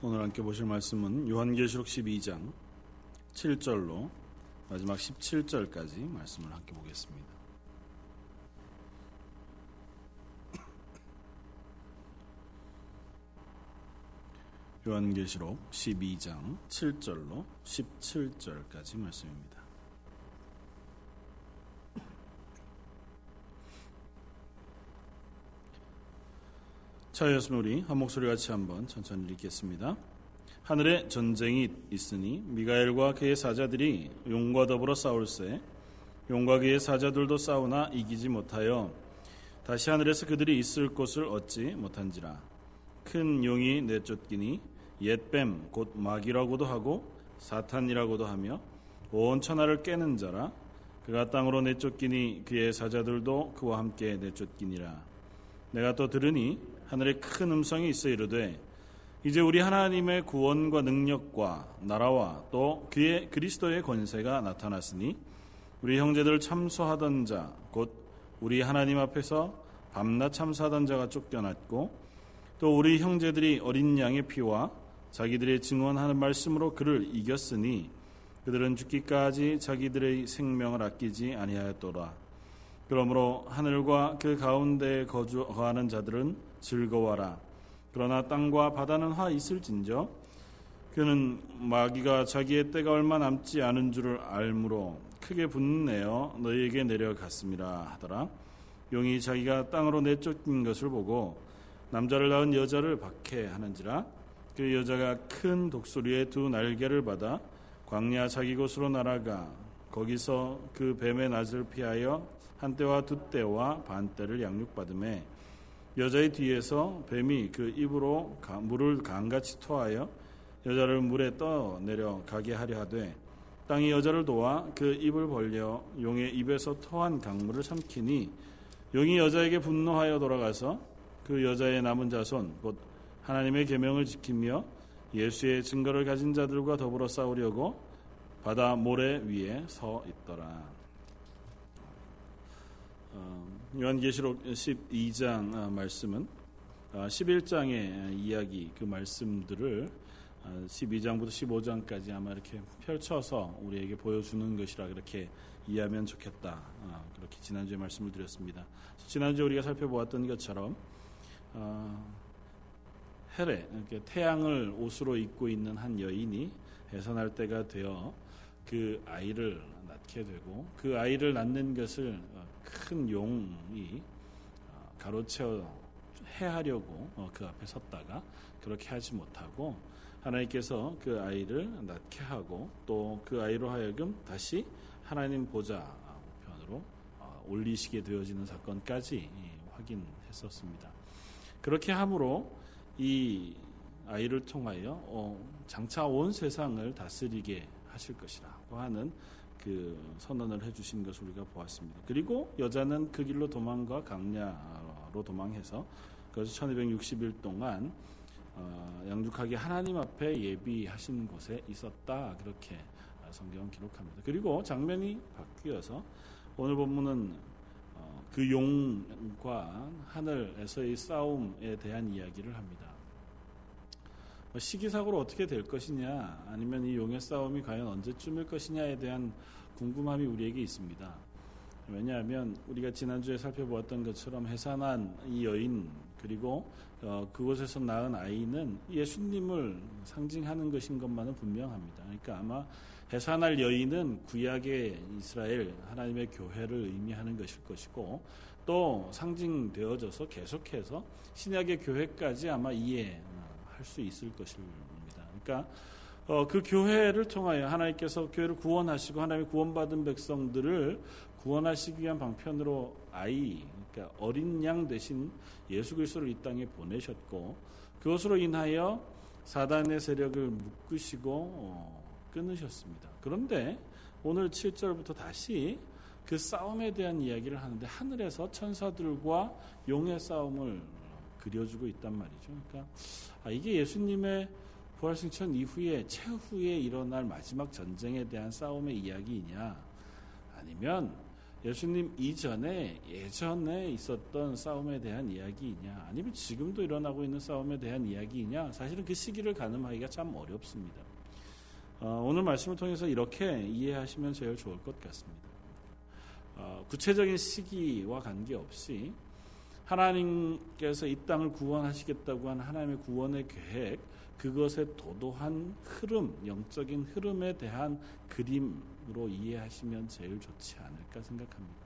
오늘 함께 보실 말씀은 요한계시록 12장 7절로 마지막 17절까지 말씀을 함께 보겠습니다. 요한계시록 12장 7절로 17절까지 말씀입니다. 자였으면 우리 한 목소리 같이 한번 천천히 읽겠습니다. 하늘에 전쟁이 있으니 미가엘과 그의 사자들이 용과 더불어 싸울세 용과 그의 사자들도 싸우나 이기지 못하여 다시 하늘에서 그들이 있을 곳을 얻지 못한지라. 큰 용이 내쫓기니 옛뱀 곧 마귀라고도 하고 사탄이라고도 하며 온 천하를 깨는 자라. 그가 땅으로 내쫓기니 그의 사자들도 그와 함께 내쫓기니라. 내가 또 들으니 하늘에 큰 음성이 있어 이르되 이제 우리 하나님의 구원과 능력과 나라와 또 그의 그리스도의 권세가 나타났으니 우리 형제들 참소하던 자 곧 우리 하나님 앞에서 밤낮 참소하던 자가 쫓겨났고 또 우리 형제들이 어린 양의 피와 자기들의 증언하는 말씀으로 그를 이겼으니 그들은 죽기까지 자기들의 생명을 아끼지 아니하였더라. 그러므로 하늘과 그 가운데 거하는 자들은 즐거워라. 그러나 땅과 바다는 화 있을진저 그는 마귀가 자기의 때가 얼마 남지 않은 줄을 알므로 크게 분내어 너희에게 내려갔음이라 하더라. 용이 자기가 땅으로 내쫓긴 것을 보고 남자를 낳은 여자를 박해하는지라. 그 여자가 큰 독수리의 두 날개를 받아 광야 자기 곳으로 날아가 거기서 그 뱀의 낯을 피하여 한때와 두때와 반때를 양육받음에 여자의 뒤에서 뱀이 그 입으로 물을 강같이 토하여 여자를 물에 떠내려가게 하려 하되 땅이 여자를 도와 그 입을 벌려 용의 입에서 토한 강물을 삼키니 용이 여자에게 분노하여 돌아가서 그 여자의 남은 자손 곧 하나님의 계명을 지키며 예수의 증거를 가진 자들과 더불어 싸우려고 바다 모래 위에 서 있더라. 요한계시록 12장 말씀은 11장의 이야기 그 말씀들을 12장부터 15장까지 아마 이렇게 펼쳐서 우리에게 보여주는 것이라 그렇게 이해하면 좋겠다. 그렇게 지난주에 말씀을 드렸습니다. 지난주에 우리가 살펴보았던 것처럼 해래 이렇게 태양을 옷으로 입고 있는 한 여인이 해산할 때가 되어 그 아이를 낳게 되고 그 아이를 낳는 것을 큰 용이 가로채어 해하려고 그 앞에 섰다가 그렇게 하지 못하고 하나님께서 그 아이를 낳게 하고 또 그 아이로 하여금 다시 하나님 보좌 우편으로 올리시게 되어지는 사건까지 확인했었습니다. 그렇게 함으로 이 아이를 통하여 장차 온 세상을 다스리게 하실 것이라고 하는 그 선언을 해주신 것을 우리가 보았습니다. 그리고 여자는 그 길로 도망가 광야로 도망해서 그것을 1260일 동안 양육하게 하나님 앞에 예비하신 곳에 있었다. 그렇게 성경은 기록합니다. 그리고 장면이 바뀌어서 오늘 본문은 그 용과 하늘에서의 싸움에 대한 이야기를 합니다. 시기상으로 어떻게 될 것이냐 아니면 이 용의 싸움이 과연 언제쯤일 것이냐에 대한 궁금함이 우리에게 있습니다. 왜냐하면 우리가 지난주에 살펴보았던 것처럼 해산한 이 여인 그리고 그곳에서 낳은 아이는 예수님을 상징하는 것인 것만은 분명합니다. 그러니까 아마 해산할 여인은 구약의 이스라엘 하나님의 교회를 의미하는 것일 것이고 또 상징되어져서 계속해서 신약의 교회까지 아마 이해 할 수 있을 것입니다. 그러니까 그 교회를 통하여 하나님께서 교회를 구원하시고 하나님의 구원받은 백성들을 구원하시기 위한 방편으로 아이, 그러니까 어린 양 대신 예수 그리스도를 이 땅에 보내셨고 그것으로 인하여 사단의 세력을 묶으시고 끊으셨습니다. 그런데 오늘 7절부터 다시 그 싸움에 대한 이야기를 하는데 하늘에서 천사들과 용의 싸움을 그려주고 있단 말이죠. 그러니까 이게 예수님의 부활승천 이후에 최후에 일어날 마지막 전쟁에 대한 싸움의 이야기이냐 아니면 예수님 이전에 예전에 있었던 싸움에 대한 이야기이냐, 아니면 지금도 일어나고 있는 싸움에 대한 이야기이냐, 사실은 그 시기를 가늠하기가 참 어렵습니다. 오늘 말씀을 통해서 이렇게 이해하시면 제일 좋을 것 같습니다. 구체적인 시기와 관계없이 하나님께서 이 땅을 구원하시겠다고 한 하나님의 구원의 계획, 그것의 도도한 흐름, 영적인 흐름에 대한 그림으로 이해하시면 제일 좋지 않을까 생각합니다.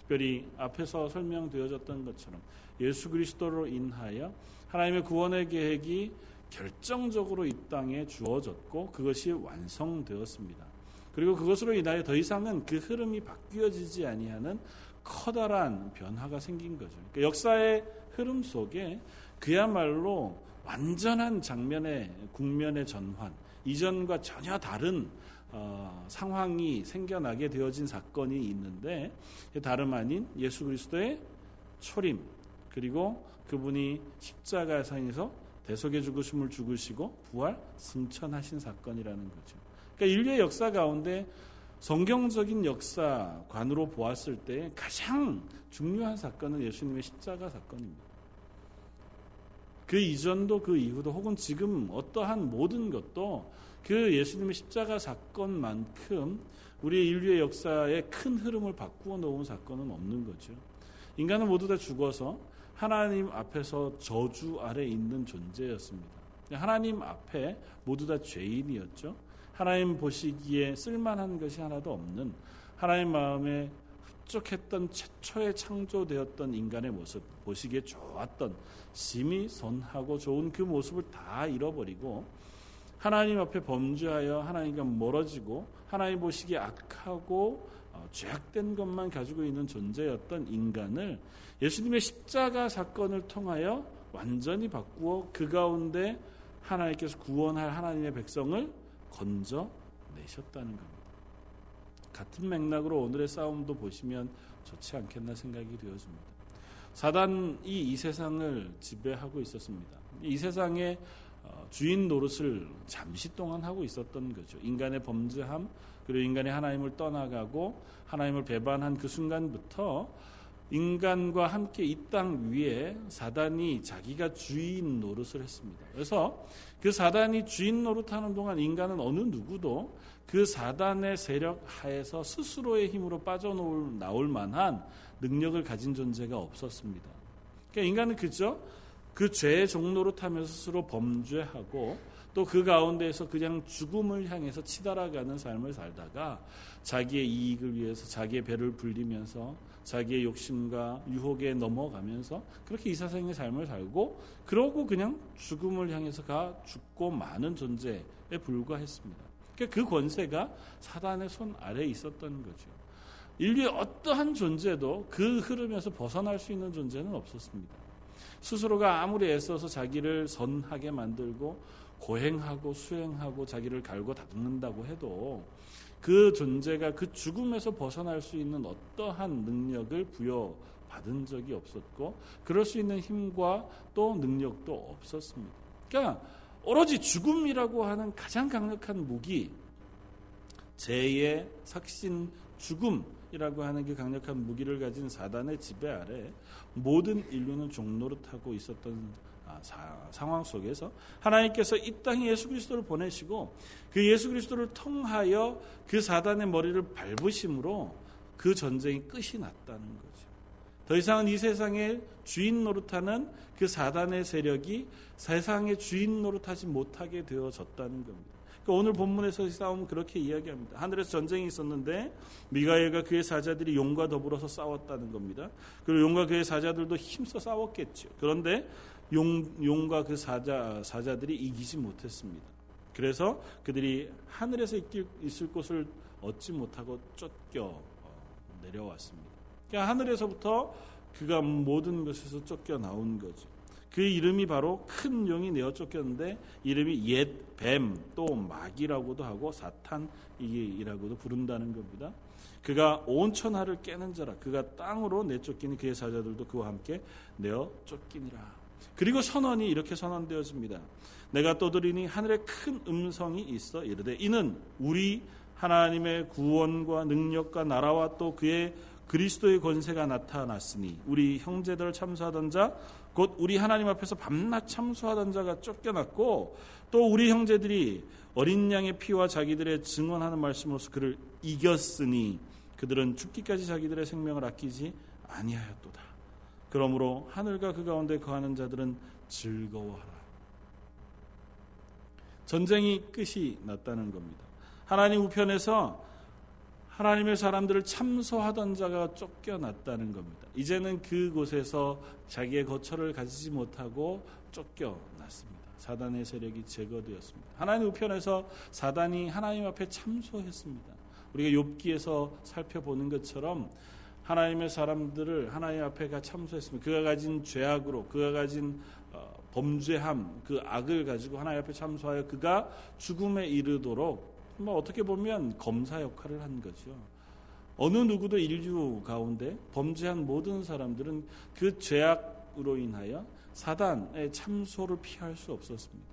특별히 앞에서 설명되어졌던 것처럼 예수 그리스도로 인하여 하나님의 구원의 계획이 결정적으로 이 땅에 주어졌고 그것이 완성되었습니다. 그리고 그것으로 인하여 더 이상은 그 흐름이 바뀌어지지 아니하는 커다란 변화가 생긴 거죠. 그러니까 역사의 흐름 속에 그야말로 완전한 장면의 국면의 전환, 이전과 전혀 다른 상황이 생겨나게 되어진 사건이 있는데, 다름 아닌 예수 그리스도의 초림, 그리고 그분이 십자가상에서 대속의 죽으심을 죽으시고 부활 승천하신 사건이라는 거죠. 그러니까 인류의 역사 가운데 성경적인 역사관으로 보았을 때 가장 중요한 사건은 예수님의 십자가 사건입니다. 그 이전도 그 이후도 혹은 지금 어떠한 모든 것도 그 예수님의 십자가 사건만큼 우리의 인류의 역사에 큰 흐름을 바꾸어 놓은 사건은 없는 거죠. 인간은 모두 다 죽어서 하나님 앞에서 저주 아래 있는 존재였습니다. 하나님 앞에 모두 다 죄인이었죠. 하나님 보시기에 쓸만한 것이 하나도 없는, 하나님 마음에 흡족했던 최초에 창조되었던 인간의 모습, 보시기에 좋았던 심히 선하고 좋은 그 모습을 다 잃어버리고 하나님 앞에 범죄하여 하나님과 멀어지고 하나님 보시기에 악하고 죄악된 것만 가지고 있는 존재였던 인간을 예수님의 십자가 사건을 통하여 완전히 바꾸어 그 가운데 하나님께서 구원할 하나님의 백성을 건져내셨다는 겁니다. 같은 맥락으로 오늘의 싸움도 보시면 좋지 않겠나 생각이 되어집니다. 사단이 이 세상을 지배하고 있었습니다. 이 세상의 주인 노릇을 잠시 동안 하고 있었던 거죠. 인간의 범죄함, 그리고 인간이 하나님을 떠나가고 하나님을 배반한 그 순간부터 인간과 함께 이 땅 위에 사단이 자기가 주인 노릇을 했습니다. 그래서 그 사단이 주인 노릇하는 동안 인간은 어느 누구도 그 사단의 세력 하에서 스스로의 힘으로 빠져나올 만한 능력을 가진 존재가 없었습니다. 그러니까 인간은 그저 그 죄의 종노릇하면서 스스로 범죄하고 또 그 가운데에서 그냥 죽음을 향해서 치달아가는 삶을 살다가 자기의 이익을 위해서 자기의 배를 불리면서 자기의 욕심과 유혹에 넘어가면서 그렇게 이 세상의 삶을 살고 그러고 그냥 죽음을 향해서 가 죽고 마는 존재에 불과했습니다. 그러니까 그 권세가 사단의 손 아래에 있었던 거죠. 인류의 어떠한 존재도 그 흐름에서 벗어날 수 있는 존재는 없었습니다. 스스로가 아무리 애써서 자기를 선하게 만들고 고행하고 수행하고 자기를 갈고 닦는다고 해도 그 존재가 그 죽음에서 벗어날 수 있는 어떠한 능력을 부여받은 적이 없었고 그럴 수 있는 힘과 또 능력도 없었습니다. 그러니까 오로지 죽음이라고 하는 가장 강력한 무기, 죄의 삭신 죽음이라고 하는 그 강력한 무기를 가진 사단의 지배 아래 모든 인류는 종노릇하고 있었던 상황 속에서 하나님께서 이 땅에 예수 그리스도를 보내시고 그 예수 그리스도를 통하여 그 사단의 머리를 밟으심으로 그 전쟁이 끝이 났다는 거죠. 더 이상은 이 세상의 주인 노릇하는 그 사단의 세력이 세상의 주인 노릇하지 못하게 되어졌다는 겁니다. 그러니까 오늘 본문에서의 싸움은 그렇게 이야기합니다. 하늘에서 전쟁이 있었는데 미가엘과 그의 사자들이 용과 더불어서 싸웠다는 겁니다. 그리고 용과 그의 사자들도 힘써 싸웠겠죠. 그런데 용과 그 사자들이 이기지 못했습니다. 그래서 그들이 하늘에서 있을 곳을 얻지 못하고 쫓겨 내려왔습니다. 그러니까 하늘에서부터 그가 모든 것에서 쫓겨나온 거죠. 그 이름이 바로 큰 용이 내어 쫓겼는데 이름이 옛 뱀, 또 마귀라고도 하고 사탄이라고도 부른다는 겁니다. 그가 온 천하를 깨는 자라, 그가 땅으로 내쫓기니 그의 사자들도 그와 함께 내어 쫓기니라. 그리고 선언이 이렇게 선언되어집니다. 내가 또 들으니 하늘에 큰 음성이 있어 이르되 이는 우리 하나님의 구원과 능력과 나라와 또 그의 그리스도의 권세가 나타났으니 우리 형제들 참수하던 자 곧 우리 하나님 앞에서 밤낮 참수하던 자가 쫓겨났고 또 우리 형제들이 어린 양의 피와 자기들의 증언하는 말씀으로서 그를 이겼으니 그들은 죽기까지 자기들의 생명을 아끼지 아니하였도다. 그러므로 하늘과 그 가운데 거하는 자들은 즐거워하라. 전쟁이 끝이 났다는 겁니다. 하나님 우편에서 하나님의 사람들을 참소하던 자가 쫓겨났다는 겁니다. 이제는 그곳에서 자기의 거처를 가지지 못하고 쫓겨났습니다. 사단의 세력이 제거되었습니다. 하나님 우편에서 사단이 하나님 앞에 참소했습니다. 우리가 욥기에서 살펴보는 것처럼 하나님의 사람들을 하나님 앞에가 참소했습니다. 그가 가진 죄악으로, 그가 가진 범죄함, 그 악을 가지고 하나님 앞에 참소하여 그가 죽음에 이르도록 뭐 어떻게 보면 검사 역할을 한 거죠. 어느 누구도 인류 가운데 범죄한 모든 사람들은 그 죄악으로 인하여 사단의 참소를 피할 수 없었습니다.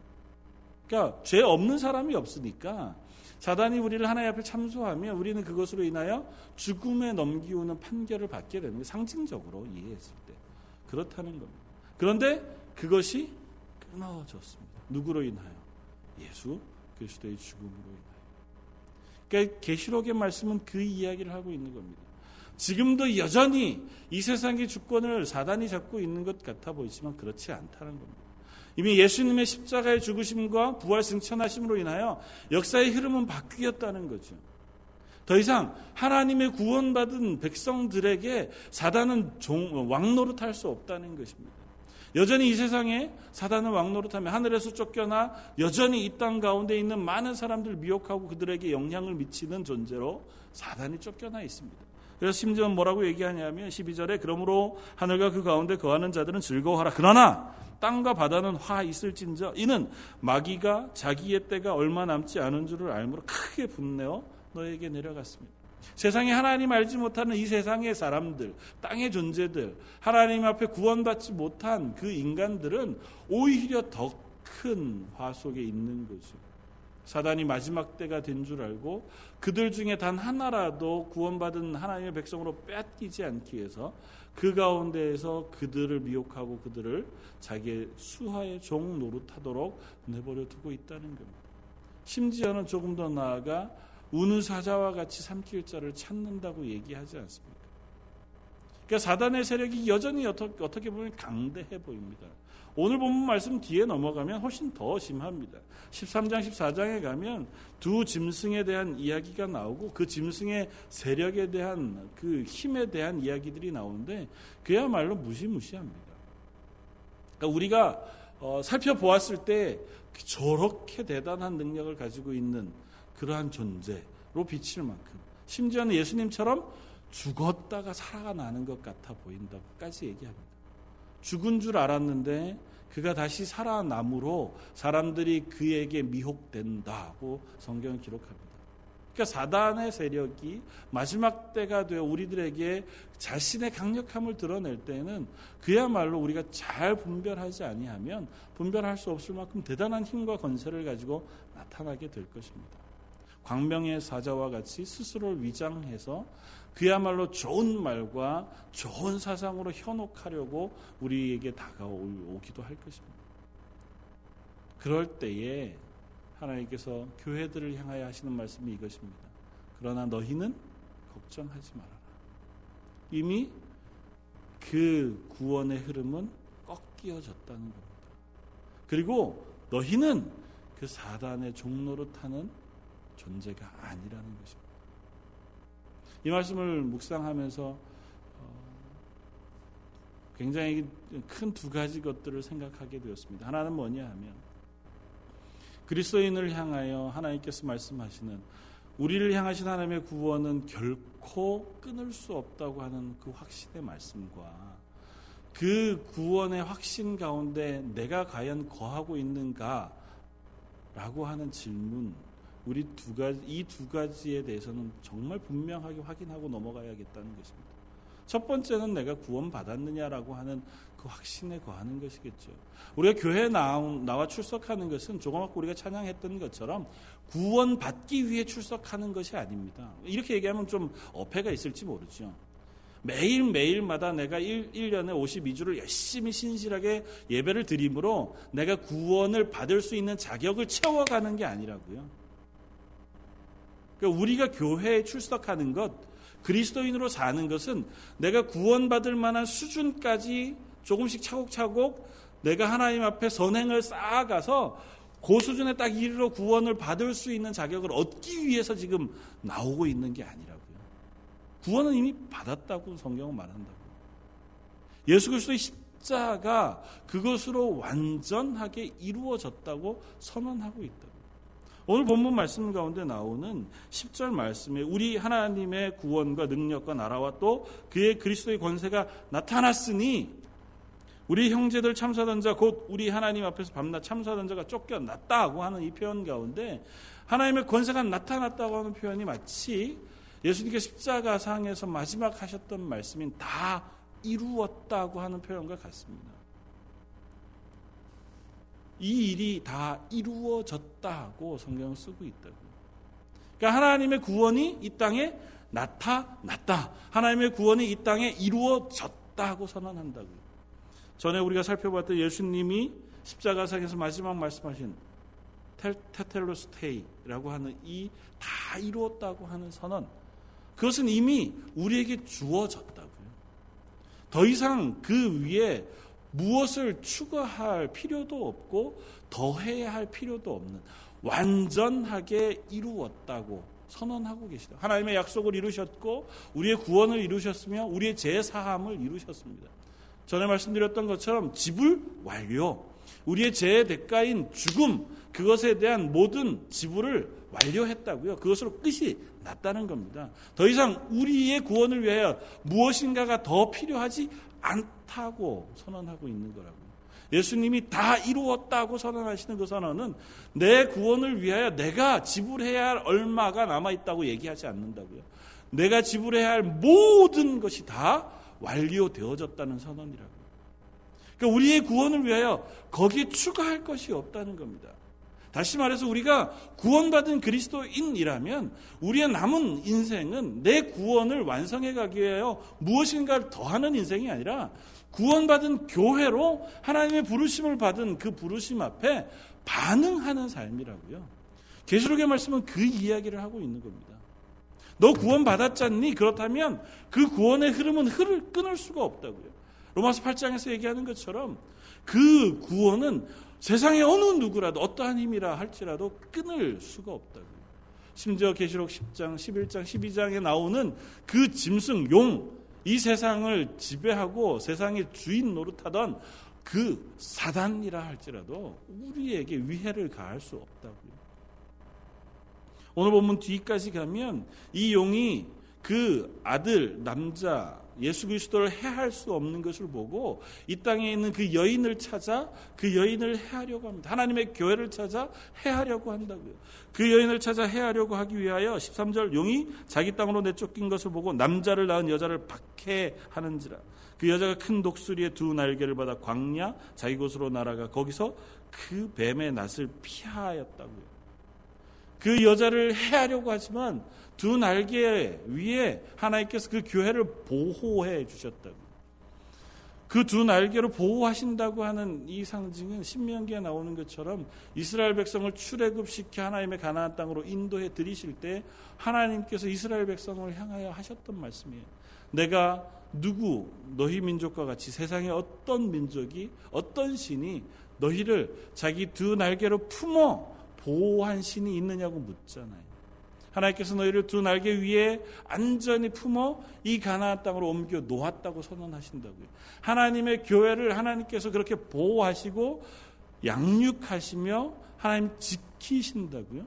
그러니까 죄 없는 사람이 없으니까 사단이 우리를 하나님 앞에 참소하면 우리는 그것으로 인하여 죽음에 넘기우는 판결을 받게 되는 거예요. 상징적으로 이해했을 때 그렇다는 겁니다. 그런데 그것이 끊어졌습니다. 누구로 인하여? 예수 그리스도의 죽음으로 인하여. 그러니까 계시록의 말씀은 그 이야기를 하고 있는 겁니다. 지금도 여전히 이 세상의 주권을 사단이 잡고 있는 것 같아 보이지만 그렇지 않다는 겁니다. 이미 예수님의 십자가의 죽으심과 부활 승천하심으로 인하여 역사의 흐름은 바뀌었다는 거죠. 더 이상 하나님의 구원받은 백성들에게 사단은 왕노릇할 수 없다는 것입니다. 여전히 이 세상에 사단은 왕노릇하며 하늘에서 쫓겨나 여전히 이 땅 가운데 있는 많은 사람들을 미혹하고 그들에게 영향을 미치는 존재로 사단이 쫓겨나 있습니다. 그래서 심지어 뭐라고 얘기하냐면 12절에 그러므로 하늘과 그 가운데 거하는 자들은 즐거워하라. 그러나 땅과 바다는 화 있을진저 이는 마귀가 자기의 때가 얼마 남지 않은 줄을 알므로 크게 분내어 너에게 내려갔습니다. 세상에 하나님 알지 못하는 이 세상의 사람들, 땅의 존재들, 하나님 앞에 구원받지 못한 그 인간들은 오히려 더 큰 화 속에 있는 거죠. 사단이 마지막 때가 된 줄 알고 그들 중에 단 하나라도 구원받은 하나님의 백성으로 빼앗기지 않기 위해서 그 가운데에서 그들을 미혹하고 그들을 자기의 수하의 종 노릇하도록 내버려 두고 있다는 겁니다. 심지어는 조금 더 나아가 우는 사자와 같이 삼킬 자를 찾는다고 얘기하지 않습니까? 그러니까 사단의 세력이 여전히 어떻게 보면 강대해 보입니다. 오늘 본문 말씀 뒤에 넘어가면 훨씬 더 심합니다. 13장 14장에 가면 두 짐승에 대한 이야기가 나오고 그 짐승의 세력에 대한 그 힘에 대한 이야기들이 나오는데 그야말로 무시무시합니다. 그러니까 우리가 살펴보았을 때 저렇게 대단한 능력을 가지고 있는 그러한 존재로 비칠 만큼 심지어는 예수님처럼 죽었다가 살아나는 것 같아 보인다고까지 얘기합니다. 죽은 줄 알았는데 그가 다시 살아남으로 사람들이 그에게 미혹된다고 성경은 기록합니다. 그러니까 사단의 세력이 마지막 때가 되어 우리들에게 자신의 강력함을 드러낼 때는 그야말로 우리가 잘 분별하지 아니하면 분별할 수 없을 만큼 대단한 힘과 권세를 가지고 나타나게 될 것입니다. 광명의 사자와 같이 스스로를 위장해서 그야말로 좋은 말과 좋은 사상으로 현혹하려고 우리에게 다가오기도 할 것입니다. 그럴 때에 하나님께서 교회들을 향하여 하시는 말씀이 이것입니다. 그러나 너희는 걱정하지 말아라. 이미 그 구원의 흐름은 꺾여졌다는 겁니다. 그리고 너희는 그 사단의 종로로 타는 존재가 아니라는 것입니다. 이 말씀을 묵상하면서 굉장히 큰 두 가지 것들을 생각하게 되었습니다. 하나는 뭐냐 하면 그리스도인을 향하여 하나님께서 말씀하시는 우리를 향하신 하나님의 구원은 결코 끊을 수 없다고 하는 그 확신의 말씀과 그 구원의 확신 가운데 내가 과연 거하고 있는가 라고 하는 질문 우리 이 두 가지에 대해서는 정말 분명하게 확인하고 넘어가야겠다는 것입니다. 첫 번째는 내가 구원받았느냐라고 하는 그 확신에 거하는 것이겠죠. 우리가 교회에 나와 출석하는 것은 조금 아까 우리가 찬양했던 것처럼 구원받기 위해 출석하는 것이 아닙니다. 이렇게 얘기하면 좀 어폐가 있을지 모르죠. 매일매일마다 내가 1년에 52주를 열심히 신실하게 예배를 드림으로 내가 구원을 받을 수 있는 자격을 채워가는 게 아니라고요. 그러니까 우리가 교회에 출석하는 것, 그리스도인으로 사는 것은 내가 구원받을 만한 수준까지 조금씩 차곡차곡 내가 하나님 앞에 선행을 쌓아가서 그 수준에 딱 이르러 구원을 받을 수 있는 자격을 얻기 위해서 지금 나오고 있는 게 아니라고요. 구원은 이미 받았다고 성경은 말한다고요. 예수 그리스도의 십자가 그것으로 완전하게 이루어졌다고 선언하고 있다고요. 오늘 본문 말씀 가운데 나오는 10절 말씀에 우리 하나님의 구원과 능력과 나라와 또 그의 그리스도의 권세가 나타났으니 우리 형제들 참사던 자 곧 우리 하나님 앞에서 밤낮 참사던 자가 쫓겨났다고 하는 이 표현 가운데 하나님의 권세가 나타났다고 하는 표현이 마치 예수님께 십자가상에서 마지막 하셨던 말씀인 다 이루었다고 하는 표현과 같습니다. 이 일이 다 이루어졌다고 성경을 쓰고 있다고요. 그러니까 하나님의 구원이 이 땅에 나타났다. 하나님의 구원이 이 땅에 이루어졌다고 선언한다고요. 전에 우리가 살펴봤던 예수님이 십자가상에서 마지막 말씀하신 테텔로스테이라고 하는 이 다 이루었다고 하는 선언, 그것은 이미 우리에게 주어졌다고요. 더 이상 그 위에 무엇을 추가할 필요도 없고 더해야 할 필요도 없는 완전하게 이루었다고 선언하고 계시다. 하나님의 약속을 이루셨고 우리의 구원을 이루셨으며 우리의 죄사함을 이루셨습니다. 전에 말씀드렸던 것처럼 지불 완료, 우리의 죄의 대가인 죽음, 그것에 대한 모든 지불을 완료했다고요. 그것으로 끝이 났다는 겁니다. 더 이상 우리의 구원을 위하여 무엇인가가 더 필요하지 않다고 선언하고 있는 거라고요. 예수님이 다 이루었다고 선언하시는 그 선언은 내 구원을 위하여 내가 지불해야 할 얼마가 남아있다고 얘기하지 않는다고요. 내가 지불해야 할 모든 것이 다 완료되어졌다는 선언이라고요. 그러니까 우리의 구원을 위하여 거기에 추가할 것이 없다는 겁니다. 다시 말해서 우리가 구원받은 그리스도인이라면 우리의 남은 인생은 내 구원을 완성해가기 위하여 무엇인가를 더하는 인생이 아니라 구원받은 교회로 하나님의 부르심을 받은 그 부르심 앞에 반응하는 삶이라고요. 계시록의 말씀은 그 이야기를 하고 있는 겁니다. 너 구원 받았잖니? 그렇다면 그 구원의 흐름은 끊을 수가 없다고요. 로마서 8장에서 얘기하는 것처럼 그 구원은 세상의 어느 누구라도 어떠한 힘이라 할지라도 끊을 수가 없다고요. 심지어 계시록 10장, 11장, 12장에 나오는 그 짐승, 용, 이 세상을 지배하고 세상의 주인 노릇하던 그 사단이라 할지라도 우리에게 위해를 가할 수 없다고요. 오늘 본문 뒤까지 가면 이 용이 그 아들 남자 예수 그리스도를 해할 수 없는 것을 보고 이 땅에 있는 그 여인을 찾아 그 여인을 해하려고 합니다. 하나님의 교회를 찾아 해하려고 한다고요. 그 여인을 찾아 해하려고 하기 위하여 13절 용이 자기 땅으로 내쫓긴 것을 보고 남자를 낳은 여자를 박해하는지라 그 여자가 큰 독수리의 두 날개를 받아 광야 자기 곳으로 날아가 거기서 그 뱀의 낯을 피하였다고요. 그 여자를 해하려고 하지만 두 날개 위에 하나님께서 그 교회를 보호해 주셨다고. 그 두 날개로 보호하신다고 하는 이 상징은 신명기에 나오는 것처럼 이스라엘 백성을 출애굽시켜 하나님의 가나안 땅으로 인도해 드리실 때 하나님께서 이스라엘 백성을 향하여 하셨던 말씀이에요. 내가 누구 너희 민족과 같이 세상의 어떤 민족이 어떤 신이 너희를 자기 두 날개로 품어 보호한 신이 있느냐고 묻잖아요. 하나님께서 너희를 두 날개 위에 안전히 품어 이 가나안 땅으로 옮겨 놓았다고 선언하신다고요. 하나님의 교회를 하나님께서 그렇게 보호하시고 양육하시며 하나님 지키신다고요.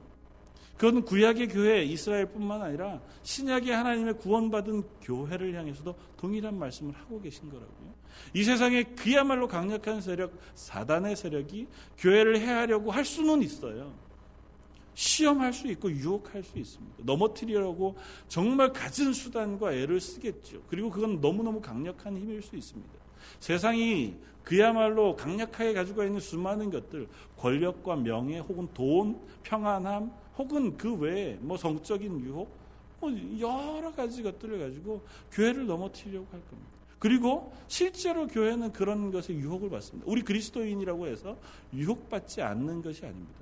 그건 구약의 교회 이스라엘뿐만 아니라 신약의 하나님의 구원받은 교회를 향해서도 동일한 말씀을 하고 계신 거라고요. 이 세상에 그야말로 강력한 세력, 사단의 세력이 교회를 해하려고 할 수는 있어요. 시험할 수 있고 유혹할 수 있습니다. 넘어뜨리려고 정말 갖은 수단과 애를 쓰겠죠. 그리고 그건 너무너무 강력한 힘일 수 있습니다. 세상이 그야말로 강력하게 가지고 있는 수많은 것들, 권력과 명예 혹은 돈, 평안함 혹은 그 외에 성적인 유혹 뭐 여러 가지 것들을 가지고 교회를 넘어뜨리려고 할 겁니다. 그리고 실제로 교회는 그런 것에 유혹을 받습니다. 우리 그리스도인이라고 해서 유혹받지 않는 것이 아닙니다.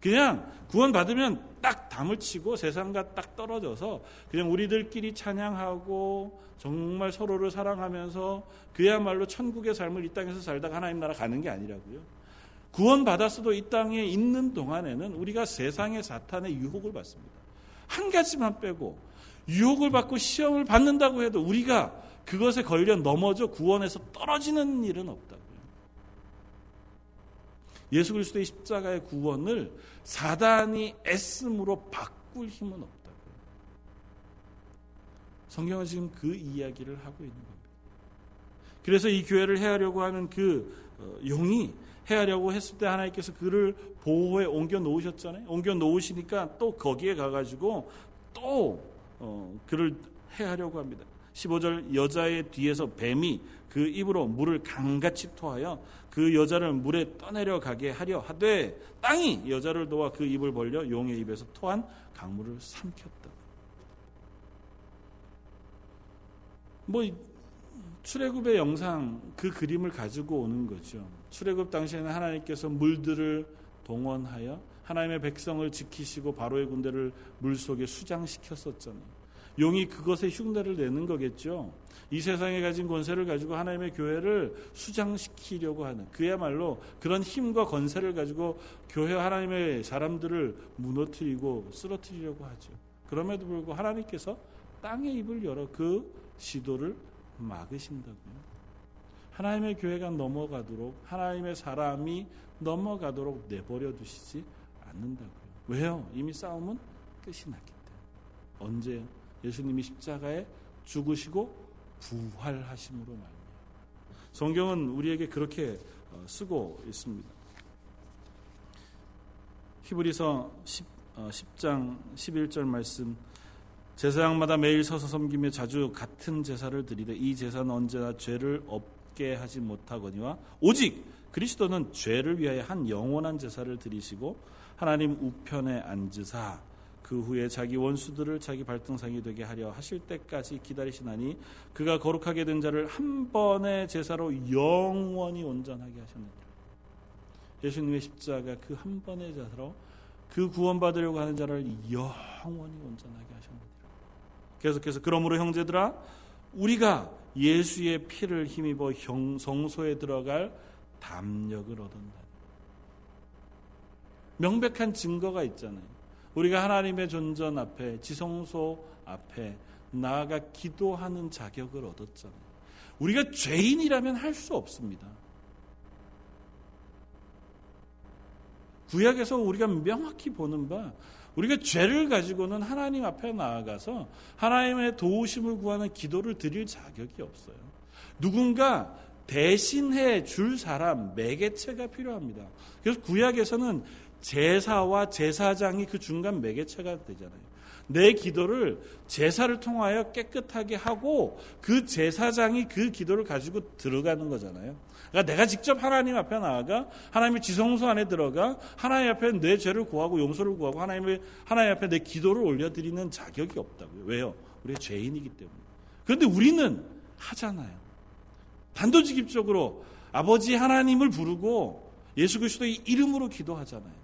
그냥 구원 받으면 딱 담을 치고 세상과 딱 떨어져서 그냥 우리들끼리 찬양하고 정말 서로를 사랑하면서 그야말로 천국의 삶을 이 땅에서 살다가 하나님 나라 가는 게 아니라고요. 구원 받았어도 이 땅에 있는 동안에는 우리가 세상의 사탄의 유혹을 받습니다. 한 가지만 빼고 유혹을 받고 시험을 받는다고 해도 우리가 그것에 걸려 넘어져 구원에서 떨어지는 일은 없다고요. 예수 그리스도의 십자가의 구원을 사단이 애씀으로 바꿀 힘은 없다고요. 성경은 지금 그 이야기를 하고 있는 겁니다. 그래서 이 교회를 해하려고 하는 그 용이 해하려고 했을 때 하나님께서 그를 보호에 옮겨 놓으셨잖아요. 옮겨 놓으시니까 또 거기에 가가지고 또 그를 해하려고 합니다. 15절 여자의 뒤에서 뱀이 그 입으로 물을 강같이 토하여 그 여자를 물에 떠내려 가게 하려 하되 땅이 여자를 도와 그 입을 벌려 용의 입에서 토한 강물을 삼켰다. 뭐 출애굽의 영상 그 그림을 가지고 오는 거죠. 출애굽 당시에는 하나님께서 물들을 동원하여 하나님의 백성을 지키시고 바로의 군대를 물속에 수장시켰었잖아요. 용이 그것에 흉내를 내는 거겠죠. 이 세상에 가진 권세를 가지고 하나님의 교회를 수장시키려고 하는, 그야말로 그런 힘과 권세를 가지고 교회 하나님의 사람들을 무너뜨리고 쓰러뜨리려고 하죠. 그럼에도 불구하고 하나님께서 땅의 입을 열어 그 시도를 막으신다고요. 하나님의 교회가 넘어가도록, 하나님의 사람이 넘어가도록 내버려 두시지 않는다고요. 왜요? 이미 싸움은 끝이 났기 때문에. 언제요? 예수님이 십자가에 죽으시고 부활하심으로 말입니다. 성경은 우리에게 그렇게 쓰고 있습니다. 히브리서 10장 11절 말씀, 제사장마다 매일 서서 섬기며 자주 같은 제사를 드리되 이 제사는 언제나 죄를 없게 하지 못하거니와 오직 그리스도는 죄를 위하여 한 영원한 제사를 드리시고 하나님 우편에 앉으사 그 후에 자기 원수들을 자기 발등상이 되게 하려 하실 때까지 기다리시나니 그가 거룩하게 된 자를 한 번의 제사로 영원히 온전하게 하셨느니라. 예수님의 십자가 그 한 번의 제사로 그 구원받으려고 하는 자를 영원히 온전하게 하셨느니라. 계속해서 그러므로 형제들아 우리가 예수의 피를 힘입어 성소에 들어갈 담력을 얻었다. 명백한 증거가 있잖아요. 우리가 하나님의 존전 앞에, 지성소 앞에 나아가 기도하는 자격을 얻었잖아요. 우리가 죄인이라면 할 수 없습니다. 구약에서 우리가 명확히 보는 바, 우리가 죄를 가지고는 하나님 앞에 나아가서 하나님의 도우심을 구하는 기도를 드릴 자격이 없어요. 누군가 대신해 줄 사람, 매개체가 필요합니다. 그래서 구약에서는 제사와 제사장이 그 중간 매개체가 되잖아요. 내 기도를 제사를 통하여 깨끗하게 하고 그 제사장이 그 기도를 가지고 들어가는 거잖아요. 그러니까 내가 직접 하나님 앞에 나아가 하나님의 지성소 안에 들어가 하나님 앞에 내 죄를 구하고 용서를 구하고 하나님 앞에 내 기도를 올려드리는 자격이 없다고요. 왜요? 우리가 죄인이기 때문에. 그런데 우리는 하잖아요. 단도직입적으로 아버지 하나님을 부르고 예수 그리스도의 이름으로 기도하잖아요.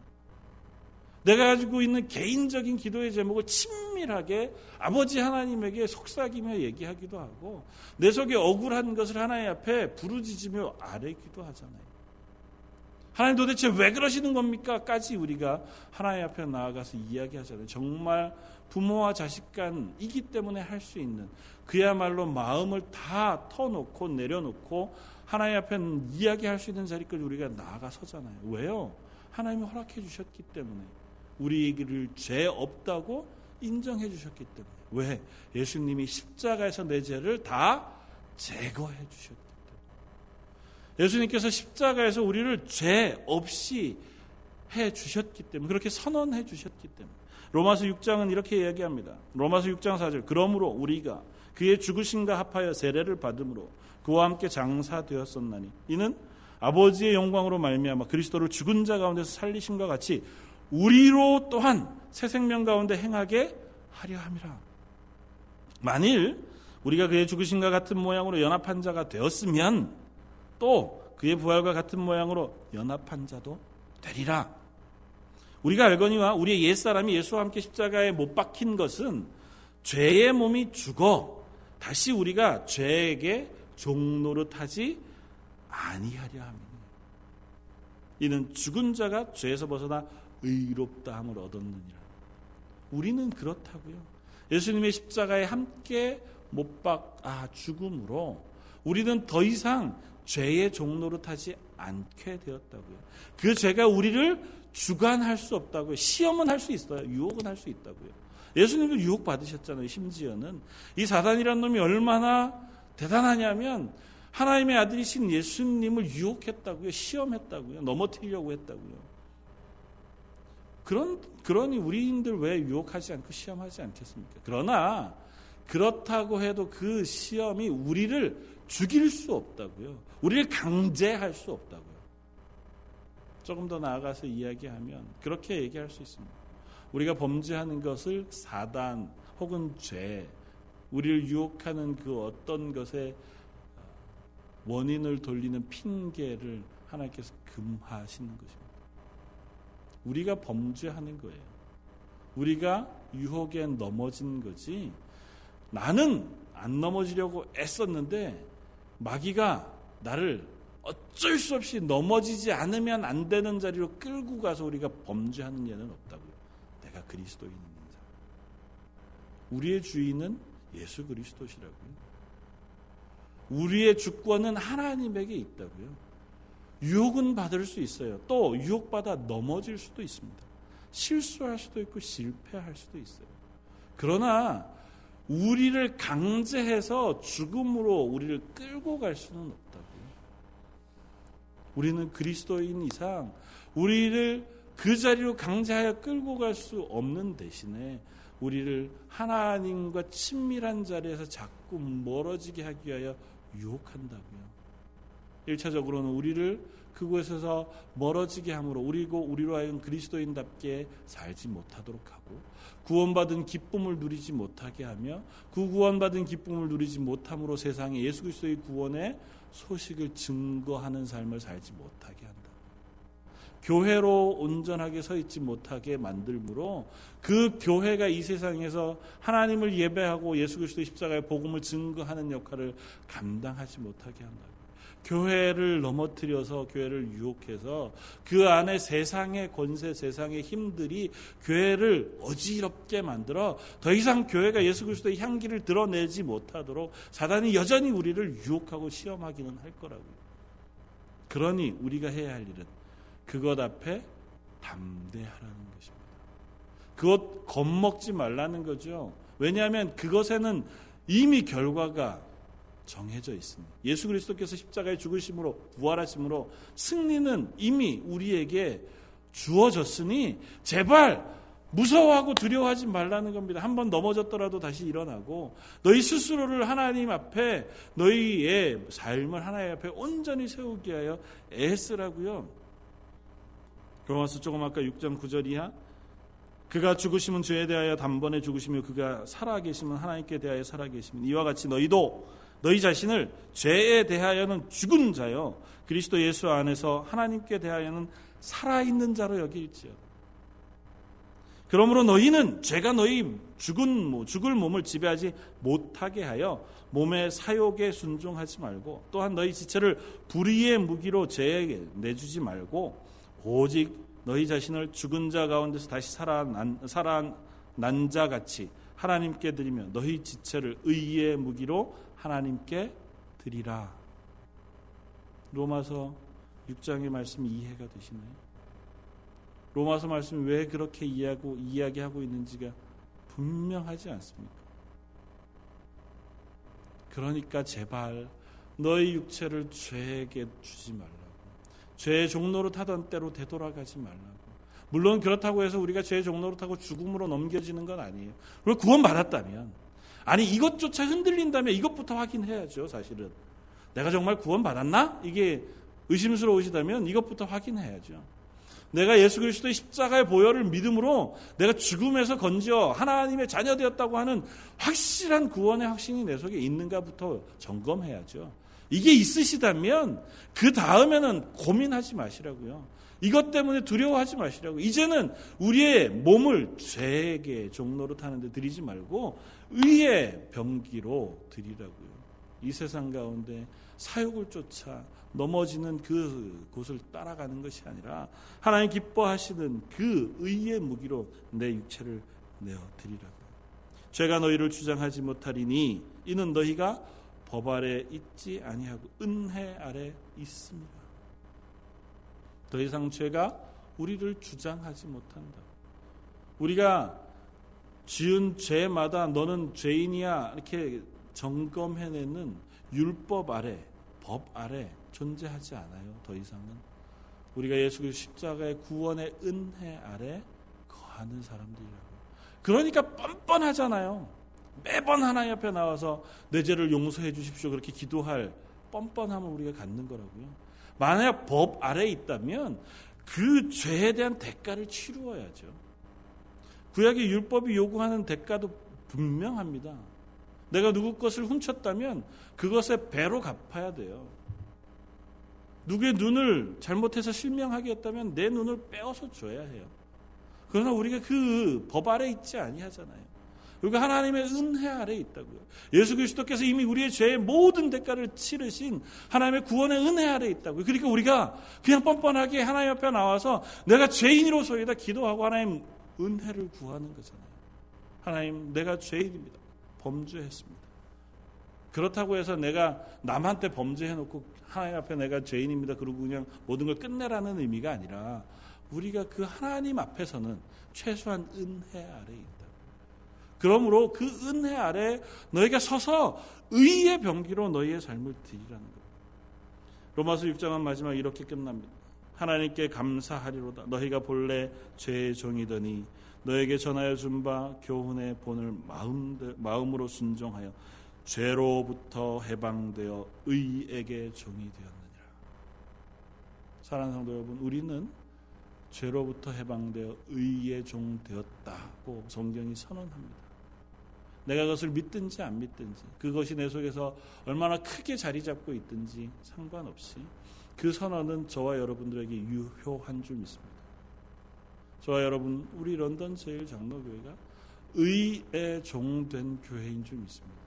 내가 가지고 있는 개인적인 기도의 제목을 친밀하게 아버지 하나님에게 속삭이며 얘기하기도 하고 내 속에 억울한 것을 하나님 앞에 부르짖으며 아뢰기도 하잖아요. 하나님 도대체 왜 그러시는 겁니까? 까지 우리가 하나님 앞에 나아가서 이야기하잖아요. 정말 부모와 자식 간이기 때문에 할 수 있는, 그야말로 마음을 다 터놓고 내려놓고 하나님 앞에 이야기할 수 있는 자리까지 우리가 나아가 서잖아요. 왜요? 하나님이 허락해 주셨기 때문에, 우리를 죄 없다고 인정해 주셨기 때문에. 왜? 예수님이 십자가에서 내 죄를 다 제거해 주셨기 때문에. 예수님께서 십자가에서 우리를 죄 없이 해 주셨기 때문에, 그렇게 선언해 주셨기 때문에. 로마서 6장은 이렇게 이야기합니다. 로마서 6장 4절, 그러므로 우리가 그의 죽으심과 합하여 세례를 받음으로 그와 함께 장사되었었나니 이는 아버지의 영광으로 말미암아 그리스도를 죽은 자 가운데서 살리심과 같이 우리로 또한 새 생명 가운데 행하게 하려 함이라. 만일 우리가 그의 죽으심과 같은 모양으로 연합한 자가 되었으면 또 그의 부활과 같은 모양으로 연합한 자도 되리라. 우리가 알거니와 우리의 옛사람이 예수와 함께 십자가에 못 박힌 것은 죄의 몸이 죽어 다시 우리가 죄에게 종노릇하지 아니하려 합니다. 이는 죽은 자가 죄에서 벗어나 의롭다함을 얻었느니라. 우리는 그렇다고요. 예수님의 십자가에 함께 못 죽음으로 우리는 더 이상 죄의 종노릇하지 않게 되었다고요. 그 죄가 우리를 주관할 수 없다고요. 시험은 할 수 있어요. 유혹은 할 수 있다고요. 예수님도 유혹받으셨잖아요. 심지어는 이 사단이라는 놈이 얼마나 대단하냐면 하나님의 아들이신 예수님을 유혹했다고요. 시험했다고요. 넘어뜨리려고 했다고요. 그러니 우리인들 왜 유혹하지 않고 시험하지 않겠습니까? 그러나 그렇다고 해도 그 시험이 우리를 죽일 수 없다고요. 우리를 강제할 수 없다고요. 조금 더 나아가서 이야기하면 그렇게 얘기할 수 있습니다. 우리가 범죄하는 것을 사단 혹은 죄, 우리를 유혹하는 그 어떤 것에 원인을 돌리는 핑계를 하나님께서 금하시는 것입니다. 우리가 범죄하는 거예요. 우리가 유혹에 넘어진 거지, 나는 안 넘어지려고 애썼는데 마귀가 나를 어쩔 수 없이 넘어지지 않으면 안 되는 자리로 끌고 가서 우리가 범죄하는 예는 없다고요. 내가 그리스도인인 자, 우리의 주인은 예수 그리스도시라고요. 우리의 주권은 하나님에게 있다고요. 유혹은 받을 수 있어요. 또 유혹받아 넘어질 수도 있습니다. 실수할 수도 있고 실패할 수도 있어요. 그러나 우리를 강제해서 죽음으로 우리를 끌고 갈 수는 없다고요. 우리는 그리스도인 이상 우리를 그 자리로 강제하여 끌고 갈 수 없는 대신에 우리를 하나님과 친밀한 자리에서 자꾸 멀어지게 하기 위하여 유혹한다고요. 1차적으로는 우리를 그곳에서 멀어지게 함으로 우리로 하여금 그리스도인답게 살지 못하도록 하고, 구원받은 기쁨을 누리지 못하게 하며, 그 구원받은 기쁨을 누리지 못함으로 세상에 예수 그리스도의 구원의 소식을 증거하는 삶을 살지 못하게 한다. 교회로 온전하게 서 있지 못하게 만들므로 그 교회가 이 세상에서 하나님을 예배하고 예수 그리스도의 십자가의 복음을 증거하는 역할을 감당하지 못하게 한다. 교회를 넘어뜨려서 교회를 유혹해서 그 안에 세상의 권세, 세상의 힘들이 교회를 어지럽게 만들어 더 이상 교회가 예수 그리스도의 향기를 드러내지 못하도록 사단이 여전히 우리를 유혹하고 시험하기는 할 거라고요. 그러니 우리가 해야 할 일은 그것 앞에 담대하라는 것입니다. 그것 겁먹지 말라는 거죠. 왜냐하면 그것에는 이미 결과가 정해져 있습니다. 예수 그리스도께서 십자가에 죽으심으로 부활하심으로 승리는 이미 우리에게 주어졌으니 제발 무서워하고 두려워하지 말라는 겁니다. 한번 넘어졌더라도 다시 일어나고 너희 스스로를 하나님 앞에, 너희의 삶을 하나님 앞에 온전히 세우기 위하여 애쓰라고요. 로마서 조금 아까 6장 9절 이하, 그가 죽으시면 죄에 대하여 단번에 죽으시며 그가 살아계시면 하나님께 대하여 살아계시면 이와 같이 너희도 너희 자신을 죄에 대하여는 죽은 자여 그리스도 예수 안에서 하나님께 대하여는 살아있는 자로 여길지요. 그러므로 너희는 죄가 너희 죽을 몸을 지배하지 못하게 하여 몸의 사욕에 순종하지 말고 또한 너희 지체를 불의의 무기로 죄에 내주지 말고 오직 너희 자신을 죽은 자 가운데서 다시 살아난 자같이 하나님께 드리며 너희 지체를 의의 무기로 하나님께 드리라. 로마서 6장의 말씀이 이해가 되시나요? 로마서 말씀이 왜 그렇게 이야기하고 있는지가 분명하지 않습니까? 그러니까 제발 너희 육체를 죄에게 주지 말라고, 죄의 종노릇 하던 때로 되돌아가지 말라고. 물론 그렇다고 해서 우리가 죄의 종노릇 하고 죽음으로 넘겨지는 건 아니에요. 그리고 구원받았다면, 아니 이것조차 흔들린다면 이것부터 확인해야죠. 사실은 내가 정말 구원받았나? 이게 의심스러우시다면 이것부터 확인해야죠. 내가 예수 그리스도의 십자가의 보혈을 믿음으로 내가 죽음에서 건져 하나님의 자녀되었다고 하는 확실한 구원의 확신이 내 속에 있는가부터 점검해야죠. 이게 있으시다면 그 다음에는 고민하지 마시라고요. 이것 때문에 두려워하지 마시라고. 이제는 우리의 몸을 죄의 종로로 타는데 드리지 말고 의의 병기로 드리라고요. 이 세상 가운데 사욕을 쫓아 넘어지는 그 곳을 따라가는 것이 아니라 하나님 기뻐하시는 그 의의 무기로 내 육체를 내어드리라고요. 죄가 너희를 주장하지 못하리니 이는 너희가 법 아래 있지 아니하고 은혜 아래 있습니다. 더 이상 죄가 우리를 주장하지 못한다. 우리가 지은 죄마다 너는 죄인이야 이렇게 점검해내는 율법 아래, 법 아래 존재하지 않아요. 더 이상은 우리가 예수 그리스도 십자가의 구원의 은혜 아래 거하는 사람들이라고. 그러니까 뻔뻔하잖아요. 매번 하나님 앞에 나와서 내 죄를 용서해 주십시오 그렇게 기도할 뻔뻔함을 우리가 갖는 거라고요. 만약 법 아래에 있다면 그 죄에 대한 대가를 치루어야죠. 구약의 율법이 요구하는 대가도 분명합니다. 내가 누구 것을 훔쳤다면 그것에 배로 갚아야 돼요. 누구의 눈을 잘못해서 실명하게 했다면 내 눈을 빼어서 줘야 해요. 그러나 우리가 그 법 아래에 있지 아니하잖아요. 우리가 하나님의 은혜 아래에 있다고요. 예수 그리스도께서 이미 우리의 죄의 모든 대가를 치르신 하나님의 구원의 은혜 아래에 있다고요. 그러니까 우리가 그냥 뻔뻔하게 하나님 앞에 나와서 내가 죄인으로서이다 기도하고 하나님 은혜를 구하는 거잖아요. 하나님 내가 죄인입니다. 범죄했습니다. 그렇다고 해서 내가 남한테 범죄해놓고 하나님 앞에 내가 죄인입니다 그러고 그냥 모든 걸 끝내라는 의미가 아니라 우리가 그 하나님 앞에서는 최소한 은혜 아래에 있다. 그러므로 그 은혜 아래 너희가 서서 의의 병기로 너희의 삶을 드리라는 것. 로마서 6장은 마지막 이렇게 끝납니다. 하나님께 감사하리로다. 너희가 본래 죄의 종이더니 너에게 전하여 준 바 교훈의 본을 마음으로 순종하여 죄로부터 해방되어 의에게 종이 되었느니라. 사랑하는 성도 여러분, 우리는 죄로부터 해방되어 의의 종 되었다고 성경이 선언합니다. 내가 그것을 믿든지 안 믿든지 그것이 내 속에서 얼마나 크게 자리 잡고 있든지 상관없이 그 선언은 저와 여러분들에게 유효한 줄 믿습니다. 저와 여러분, 우리 런던 제일 장로교회가 의의 종된 교회인 줄 믿습니다.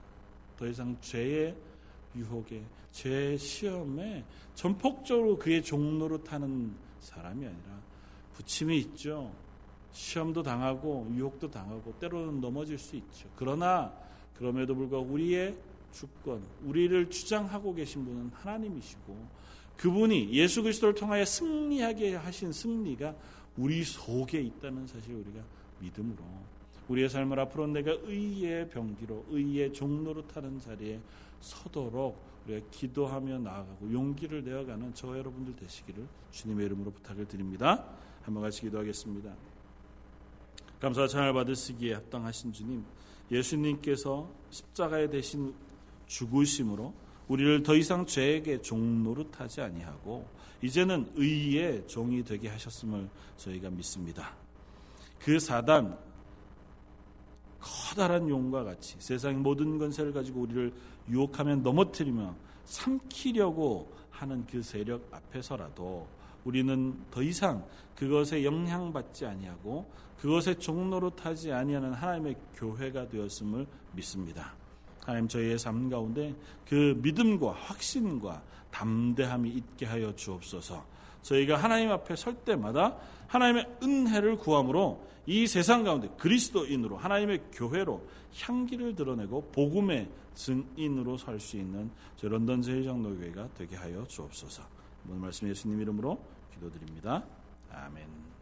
더 이상 죄의 유혹에, 죄의 시험에 전폭적으로 그의 종로로 타는 사람이 아니라 부침이 있죠. 시험도 당하고 유혹도 당하고 때로는 넘어질 수 있죠. 그러나 그럼에도 불구하고 우리의 주권, 우리를 주장하고 계신 분은 하나님이시고 그분이 예수 그리스도를 통하여 승리하게 하신 승리가 우리 속에 있다는 사실을 우리가 믿음으로 우리의 삶을 앞으로 내가 의의 병기로 의의 종로로 타는 자리에 서도록 우리가 기도하며 나아가고 용기를 내어가는 저 여러분들 되시기를 주님의 이름으로 부탁을 드립니다. 한번 같이 기도하겠습니다. 감사와 찬양을 받으시기에 합당하신 주님, 예수님께서 십자가에 대신 죽으심으로 우리를 더 이상 죄에게 종로로 타지 아니하고 이제는 의의 종이 되게 하셨음을 저희가 믿습니다. 그 사단, 커다란 용과 같이 세상의 모든 권세를 가지고 우리를 유혹하며 넘어뜨리며 삼키려고 하는 그 세력 앞에서라도 우리는 더 이상 그것에 영향받지 아니하고 그것에 종로로 타지 아니하는 하나님의 교회가 되었음을 믿습니다. 하나님, 저희의 삶 가운데 그 믿음과 확신과 담대함이 있게 하여 주옵소서. 저희가 하나님 앞에 설 때마다 하나님의 은혜를 구함으로 이 세상 가운데 그리스도인으로 하나님의 교회로 향기를 드러내고 복음의 증인으로 설 수 있는 저희 런던 제일장로교회가 되게 하여 주옵소서. 오늘 말씀 예수님 이름으로 기도드립니다. 아멘.